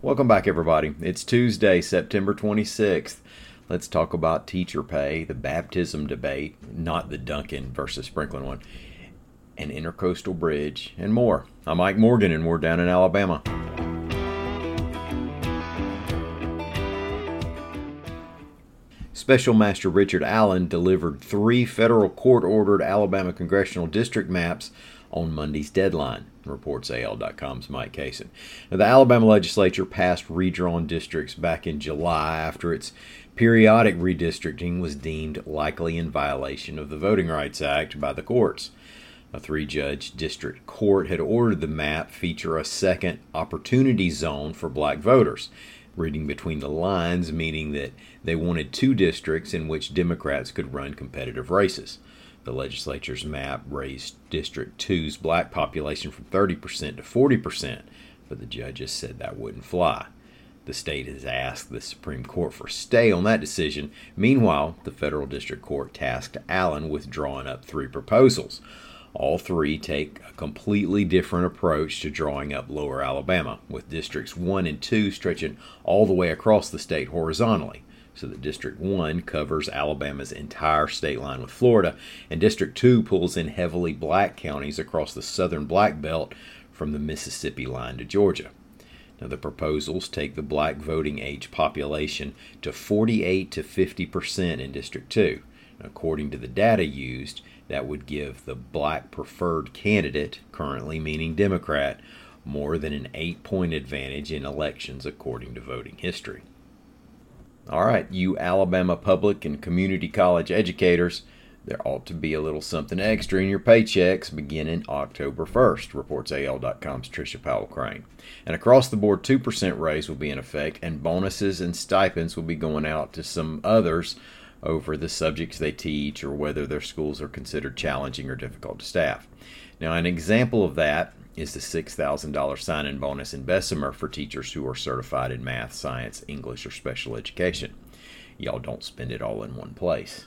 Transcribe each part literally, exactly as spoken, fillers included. Welcome back, everybody. It's Tuesday, September twenty-sixth. Let's talk about teacher pay, the baptism debate, not the Duncan versus Franklin one, an Intracoastal Bridge, and more. I'm Mike Morgan, and we're down in Alabama. Special Master Richard Allen delivered three federal court-ordered Alabama congressional district maps on Monday's deadline, reports A L dot com's Mike Kasin. Now, the Alabama legislature passed redrawn districts back in July after its periodic redistricting was deemed likely in violation of the Voting Rights Act by the courts. A three-judge district court had ordered the map feature a second opportunity zone for black voters, reading between the lines meaning that they wanted two districts in which Democrats could run competitive races. The legislature's map raised District two's black population from thirty percent to forty percent, but the judges said that wouldn't fly. The state has asked the Supreme Court for a stay on that decision. Meanwhile, the federal district court tasked Allen with drawing up three proposals. All three take a completely different approach to drawing up Lower Alabama, with Districts one and two stretching all the way across the state horizontally. So that District one covers Alabama's entire state line with Florida, and District two pulls in heavily black counties across the southern black belt from the Mississippi line to Georgia. Now, the proposals take the black voting age population to forty-eight to fifty percent in District two. According to the data used, that would give the black preferred candidate, currently meaning Democrat, more than an eight-point advantage in elections according to voting history. All right, you Alabama public and community college educators, there ought to be a little something extra in your paychecks beginning October first, reports A L dot com's Tricia Powell Crane. And across the board, two percent raise will be in effect, and bonuses and stipends will be going out to some others over the subjects they teach or whether their schools are considered challenging or difficult to staff. Now, an example of that is the six thousand dollars sign-in bonus in Bessemer for teachers who are certified in math, science, English, or special education. Y'all don't spend it all in one place.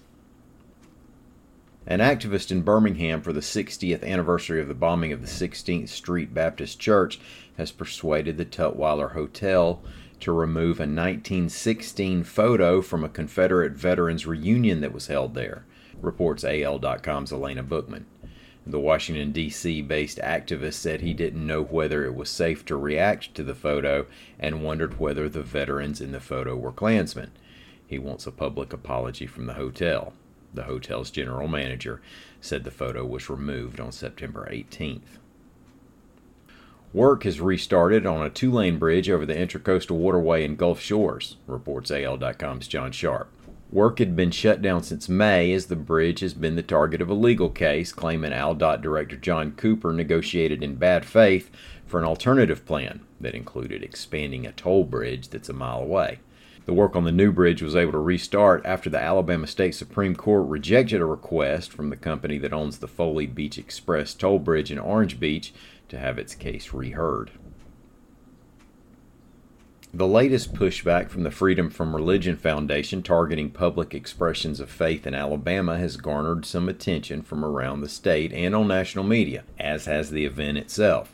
An activist in Birmingham for the sixtieth anniversary of the bombing of the sixteenth Street Baptist Church has persuaded the Tutwiler Hotel to remove a nineteen sixteen photo from a Confederate veterans reunion that was held there, reports A L dot com's Elena Bookman. The Washington, D C based activist said he didn't know whether it was safe to react to the photo and wondered whether the veterans in the photo were Klansmen. He wants a public apology from the hotel. The hotel's general manager said the photo was removed on September eighteenth. Work has restarted on a two-lane bridge over the Intracoastal Waterway in Gulf Shores, reports A L dot com's John Sharp. Work had been shut down since May as the bridge has been the target of a legal case claiming ALDOT Director John Cooper negotiated in bad faith for an alternative plan that included expanding a toll bridge that's a mile away. The work on the new bridge was able to restart after the Alabama State Supreme Court rejected a request from the company that owns the Foley Beach Express toll bridge in Orange Beach to have its case reheard. The latest pushback from the Freedom From Religion Foundation targeting public expressions of faith in Alabama has garnered some attention from around the state and on national media, as has the event itself.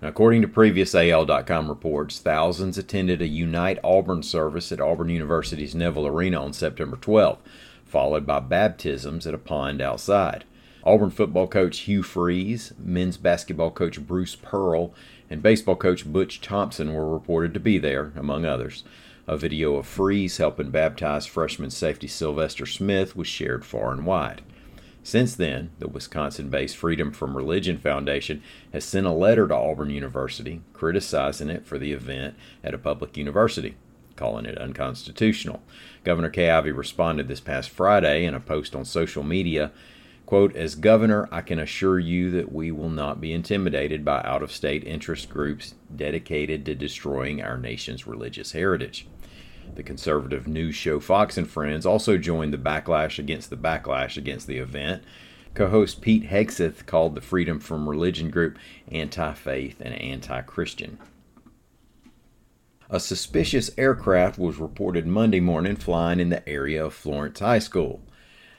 Now, according to previous A L dot com reports, thousands attended a Unite Auburn service at Auburn University's Neville Arena on September twelfth, followed by baptisms at a pond outside. Auburn football coach Hugh Freeze, men's basketball coach Bruce Pearl, and baseball coach Butch Thompson were reported to be there, among others. A video of Freeze helping baptize freshman safety Sylvester Smith was shared far and wide. Since then, the Wisconsin-based Freedom From Religion Foundation has sent a letter to Auburn University criticizing it for the event at a public university, calling it unconstitutional. Governor Kay Ivey responded this past Friday in a post on social media, quote, "As governor, I can assure you that we will not be intimidated by out-of-state interest groups dedicated to destroying our nation's religious heritage." The conservative news show Fox and Friends also joined the backlash against the backlash against the event. Co-host Pete Hegseth called the Freedom From Religion group anti-faith and anti-Christian. A suspicious aircraft was reported Monday morning flying in the area of Florence High School.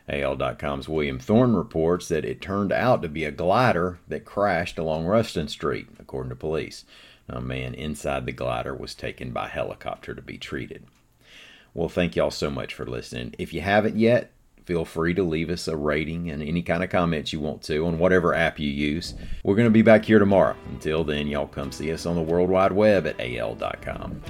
A L dot com's William Thorne reports that it turned out to be a glider that crashed along Ruston Street, according to police. A man inside the glider was taken by helicopter to be treated. Well, thank y'all so much for listening. If you haven't yet, feel free to leave us a rating and any kind of comments you want to on whatever app you use. We're going to be back here tomorrow. Until then, y'all come see us on the World Wide Web at A L dot com.